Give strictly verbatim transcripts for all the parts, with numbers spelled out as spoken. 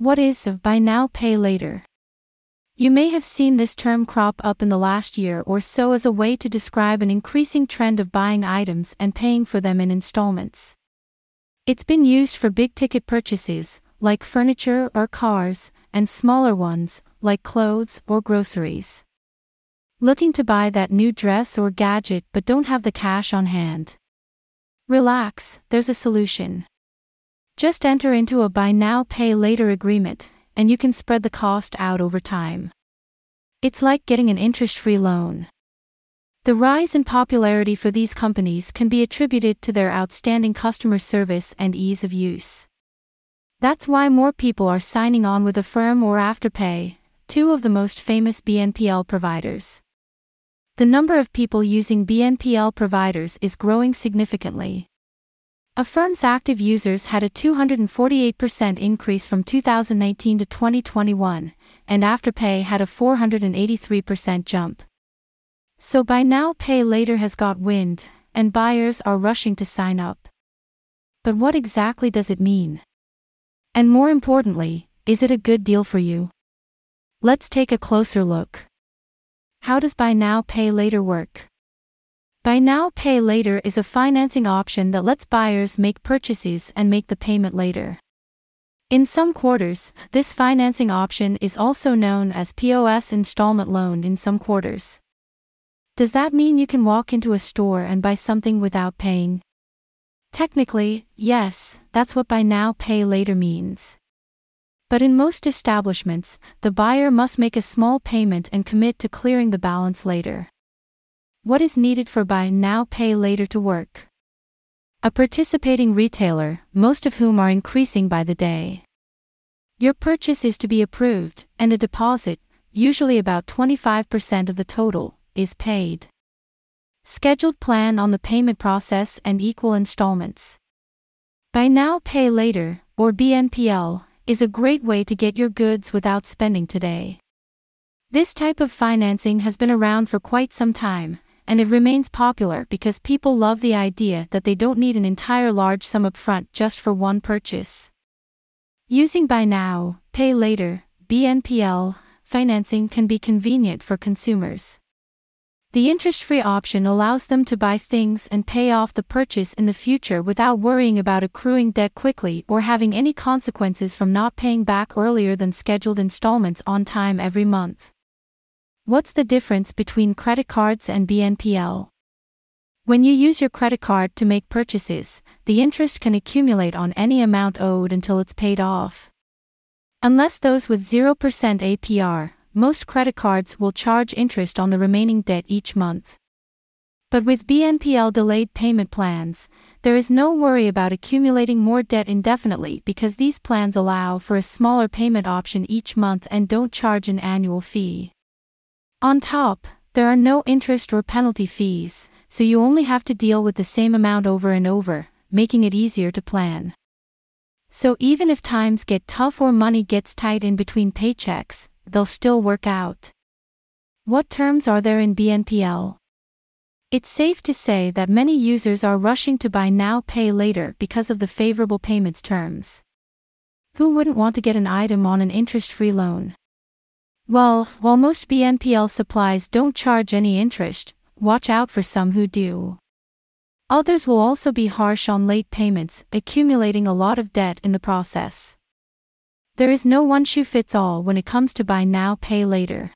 What is of buy now pay later? You may have seen this term crop up in the last year or so as a way to describe an increasing trend of buying items and paying for them in installments. It's been used for big-ticket purchases, like furniture or cars, and smaller ones, like clothes or groceries. Looking to buy that new dress or gadget but don't have the cash on hand? Relax, there's a solution. Just enter into a buy now pay later agreement, and you can spread the cost out over time. It's like getting an interest-free loan. The rise in popularity for these companies can be attributed to their outstanding customer service and ease of use. That's why more people are signing on with Affirm or Afterpay, two of the most famous B N P L providers. The number of people using B N P L providers is growing significantly. Affirm's active users had a two hundred forty-eight percent increase from two thousand nineteen to twenty twenty-one, and Afterpay had a four hundred eighty-three percent jump. So buy now pay later has got wind, and buyers are rushing to sign up. But what exactly does it mean? And more importantly, is it a good deal for you? Let's take a closer look. How does buy now pay later work? Buy now pay later is a financing option that lets buyers make purchases and make the payment later. In some quarters, this financing option is also known as P O S installment loan in some quarters. Does that mean you can walk into a store and buy something without paying? Technically, yes, that's what buy now pay later means. But in most establishments, the buyer must make a small payment and commit to clearing the balance later. What is needed for buy now pay later to work? A participating retailer, most of whom are increasing by the day. Your purchase is to be approved, and a deposit, usually about twenty-five percent of the total, is paid. Scheduled plan on the payment process and equal installments. Buy now pay later, or B N P L, is a great way to get your goods without spending today. This type of financing has been around for quite some time, and it remains popular because people love the idea that they don't need an entire large sum up front just for one purchase. Using buy now, pay later, B N P L, financing can be convenient for consumers. The interest-free option allows them to buy things and pay off the purchase in the future without worrying about accruing debt quickly or having any consequences from not paying back earlier than scheduled installments on time every month. What's the difference between credit cards and B N P L? When you use your credit card to make purchases, the interest can accumulate on any amount owed until it's paid off. Unless those with zero percent A P R, most credit cards will charge interest on the remaining debt each month. But with B N P L delayed payment plans, there is no worry about accumulating more debt indefinitely because these plans allow for a smaller payment option each month and don't charge an annual fee. On top, there are no interest or penalty fees, so you only have to deal with the same amount over and over, making it easier to plan. So even if times get tough or money gets tight in between paychecks, they'll still work out. What terms are there in B N P L? It's safe to say that many users are rushing to buy now pay later because of the favorable payments terms. Who wouldn't want to get an item on an interest-free loan? Well, while most B N P L supplies don't charge any interest, watch out for some who do. Others will also be harsh on late payments, accumulating a lot of debt in the process. There is no one-shoe-fits-all when it comes to buy now pay later.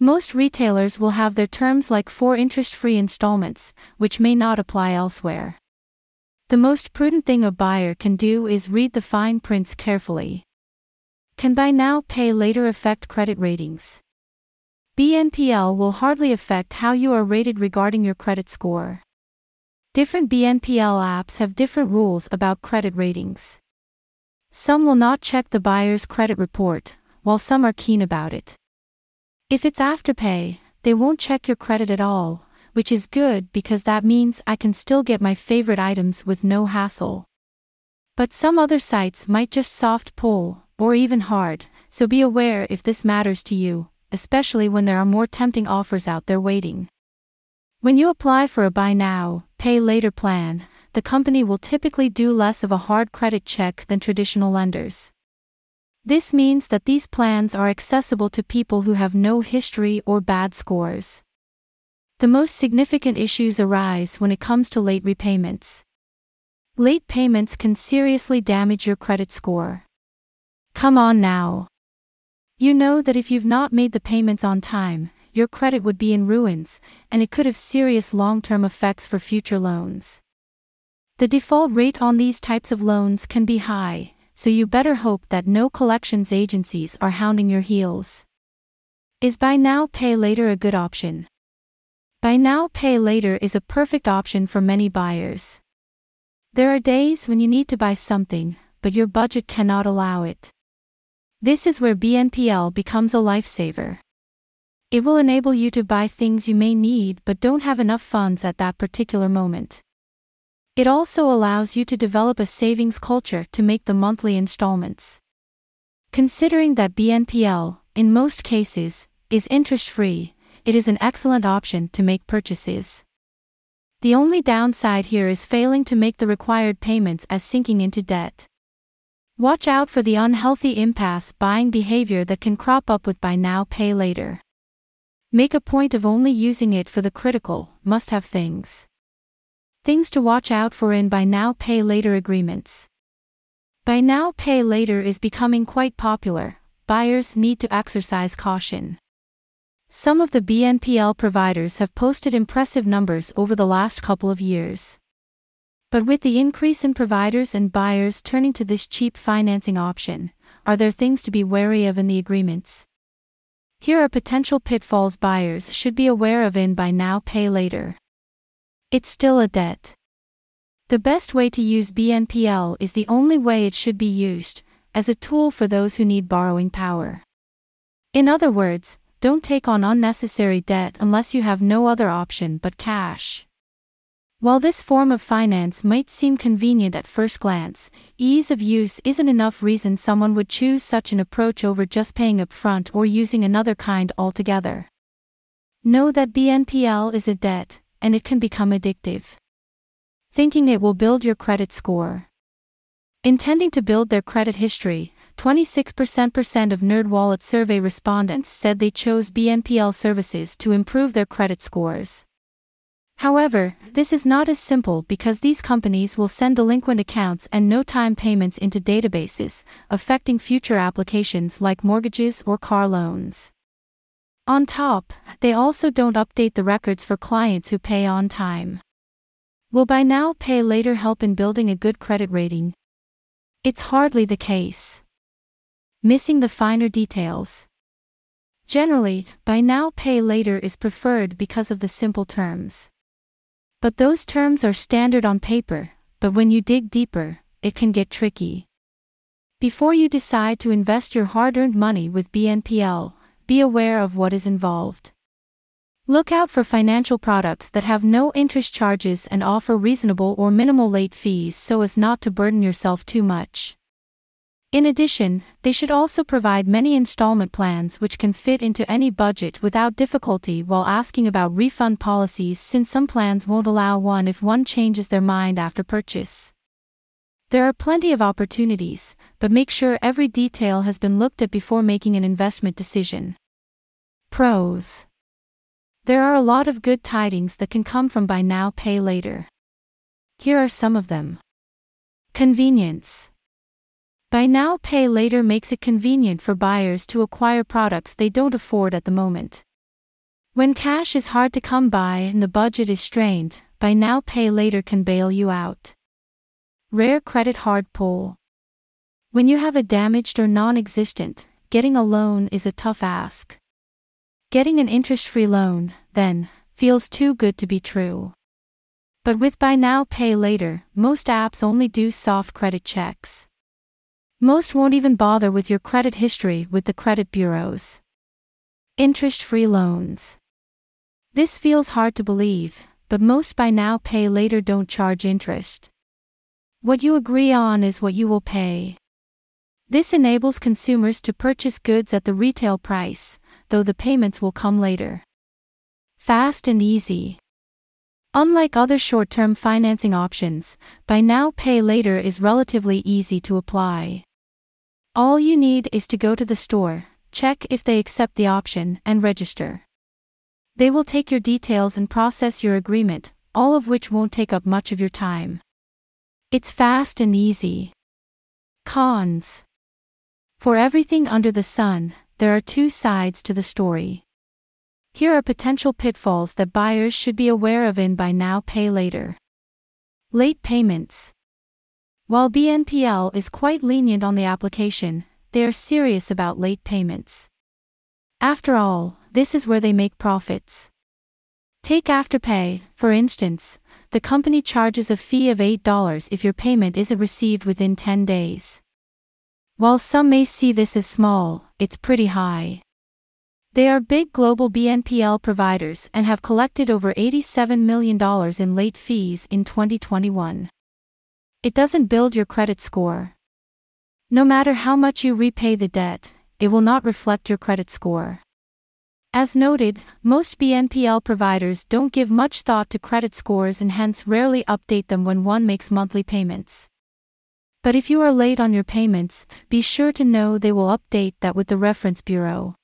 Most retailers will have their terms like four interest-free installments, which may not apply elsewhere. The most prudent thing a buyer can do is read the fine prints carefully. Can buy now pay later affect credit ratings? B N P L will hardly affect how you are rated regarding your credit score. Different B N P L apps have different rules about credit ratings. Some will not check the buyer's credit report, while some are keen about it. If it's Afterpay, they won't check your credit at all, which is good because that means I can still get my favorite items with no hassle. But some other sites might just soft pull, or even hard, so be aware if this matters to you, especially when there are more tempting offers out there waiting. When you apply for a buy now, pay later plan, the company will typically do less of a hard credit check than traditional lenders. This means that these plans are accessible to people who have no history or bad scores. The most significant issues arise when it comes to late repayments. Late payments can seriously damage your credit score. Come on now. You know that if you've not made the payments on time, your credit would be in ruins, and it could have serious long-term effects for future loans. The default rate on these types of loans can be high, so you better hope that no collections agencies are hounding your heels. Is buy now, pay later a good option? Buy now, pay later is a perfect option for many buyers. There are days when you need to buy something, but your budget cannot allow it. This is where B N P L becomes a lifesaver. It will enable you to buy things you may need but don't have enough funds at that particular moment. It also allows you to develop a savings culture to make the monthly installments. Considering that B N P L, in most cases, is interest-free, it is an excellent option to make purchases. The only downside here is failing to make the required payments as sinking into debt. Watch out for the unhealthy impasse buying behavior that can crop up with buy now, pay later. Make a point of only using it for the critical, must-have things. Things to watch out for in buy now, pay later agreements. Buy now, pay later is becoming quite popular. Buyers need to exercise caution. Some of the B N P L providers have posted impressive numbers over the last couple of years. But with the increase in providers and buyers turning to this cheap financing option, are there things to be wary of in the agreements? Here are potential pitfalls buyers should be aware of in buy now, pay later. It's still a debt. The best way to use B N P L is the only way it should be used, as a tool for those who need borrowing power. In other words, don't take on unnecessary debt unless you have no other option but cash. While this form of finance might seem convenient at first glance, ease of use isn't enough reason someone would choose such an approach over just paying up front or using another kind altogether. Know that B N P L is a debt, and it can become addictive. Thinking it will build your credit score. Intending to build their credit history, twenty-six percent of NerdWallet survey respondents said they chose B N P L services to improve their credit scores. However, this is not as simple because these companies will send delinquent accounts and no-time payments into databases, affecting future applications like mortgages or car loans. On top, they also don't update the records for clients who pay on time. Will buy now, pay later help in building a good credit rating? It's hardly the case. Missing the finer details. Generally, buy now, pay later is preferred because of the simple terms. But those terms are standard on paper, but when you dig deeper, it can get tricky. Before you decide to invest your hard-earned money with B N P L, be aware of what is involved. Look out for financial products that have no interest charges and offer reasonable or minimal late fees so as not to burden yourself too much. In addition, they should also provide many installment plans which can fit into any budget without difficulty while asking about refund policies since some plans won't allow one if one changes their mind after purchase. There are plenty of opportunities, but make sure every detail has been looked at before making an investment decision. Pros. There are a lot of good tidings that can come from buy now, pay later. Here are some of them. Convenience. Buy now, pay later makes it convenient for buyers to acquire products they don't afford at the moment. When cash is hard to come by and the budget is strained, buy now, pay later can bail you out. Rare credit hard pull. When you have a damaged or non-existent, getting a loan is a tough ask. Getting an interest-free loan, then, feels too good to be true. But with buy now, pay later, most apps only do soft credit checks. Most won't even bother with your credit history with the credit bureaus. Interest-free loans. This feels hard to believe, but most buy now, pay later don't charge interest. What you agree on is what you will pay. This enables consumers to purchase goods at the retail price, though the payments will come later. Fast and easy. Unlike other short-term financing options, buy now, pay later is relatively easy to apply. All you need is to go to the store, check if they accept the option, and register. They will take your details and process your agreement, all of which won't take up much of your time. It's fast and easy. Cons. For everything under the sun, there are two sides to the story. Here are potential pitfalls that buyers should be aware of in buy now, pay later. Late payments. While B N P L is quite lenient on the application, they are serious about late payments. After all, this is where they make profits. Take Afterpay, for instance. The company charges a fee of eight dollars if your payment isn't received within ten days. While some may see this as small, it's pretty high. They are big global B N P L providers and have collected over eighty-seven million dollars in late fees in twenty twenty-one. It doesn't build your credit score. No matter how much you repay the debt, it will not reflect your credit score. As noted, most B N P L providers don't give much thought to credit scores and hence rarely update them when one makes monthly payments. But if you are late on your payments, be sure to know they will update that with the reference bureau.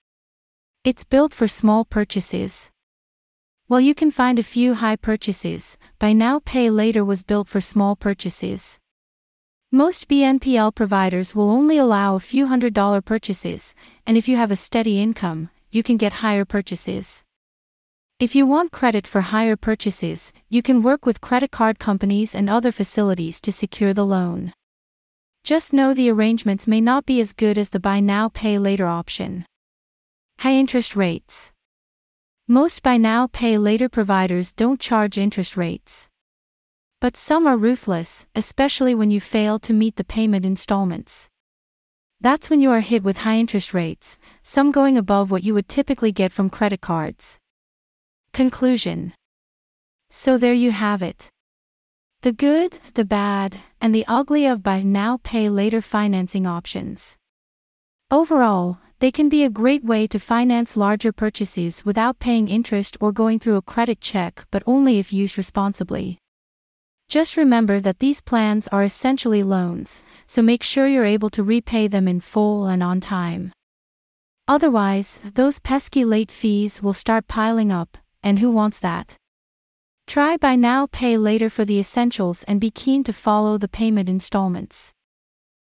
It's built for small purchases. While you can find a few high purchases, Buy Now Pay Later was built for small purchases. Most B N P L providers will only allow a few hundred dollar purchases, and if you have a steady income, you can get higher purchases. If you want credit for higher purchases, you can work with credit card companies and other facilities to secure the loan. Just know the arrangements may not be as good as the buy now pay later option. High interest rates. Most buy now pay later providers don't charge interest rates. But some are ruthless, especially when you fail to meet the payment installments. That's when you are hit with high interest rates, some going above what you would typically get from credit cards. Conclusion. So there you have it. The good, the bad, and the ugly of buy now pay later financing options. Overall, they can be a great way to finance larger purchases without paying interest or going through a credit check, but only if used responsibly. Just remember that these plans are essentially loans, so make sure you're able to repay them in full and on time. Otherwise, those pesky late fees will start piling up, and who wants that? Try Buy Now Pay Later for the essentials and be keen to follow the payment installments.